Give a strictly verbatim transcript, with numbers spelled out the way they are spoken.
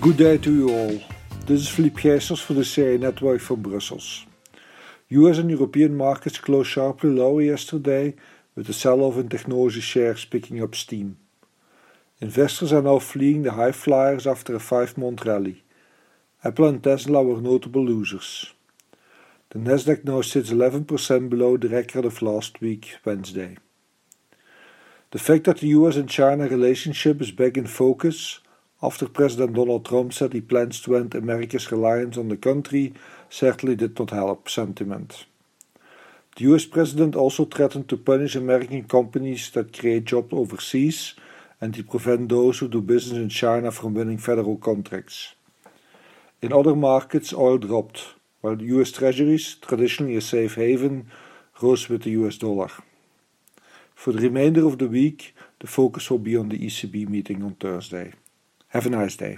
Good day to you all. This is Philippe Geisters for the C I A Network from Brussels. U S and European markets closed sharply lower yesterday, with the sell-off in technology shares picking up steam. Investors are now fleeing the high flyers after a five-month rally. Apple and Tesla were notable losers. The Nasdaq now sits eleven percent below the record of last week, Wednesday. The fact that the U S and China relationship is back in focus after President Donald Trump said he plans to end America's reliance on the country certainly did not help sentiment. The U S president also threatened to punish American companies that create jobs overseas and to prevent those who do business in China from winning federal contracts. In other markets, oil dropped, while the U S treasuries, traditionally a safe haven, rose with the U S dollar. For the remainder of the week, the focus will be on the E C B meeting on Thursday. Have a nice day.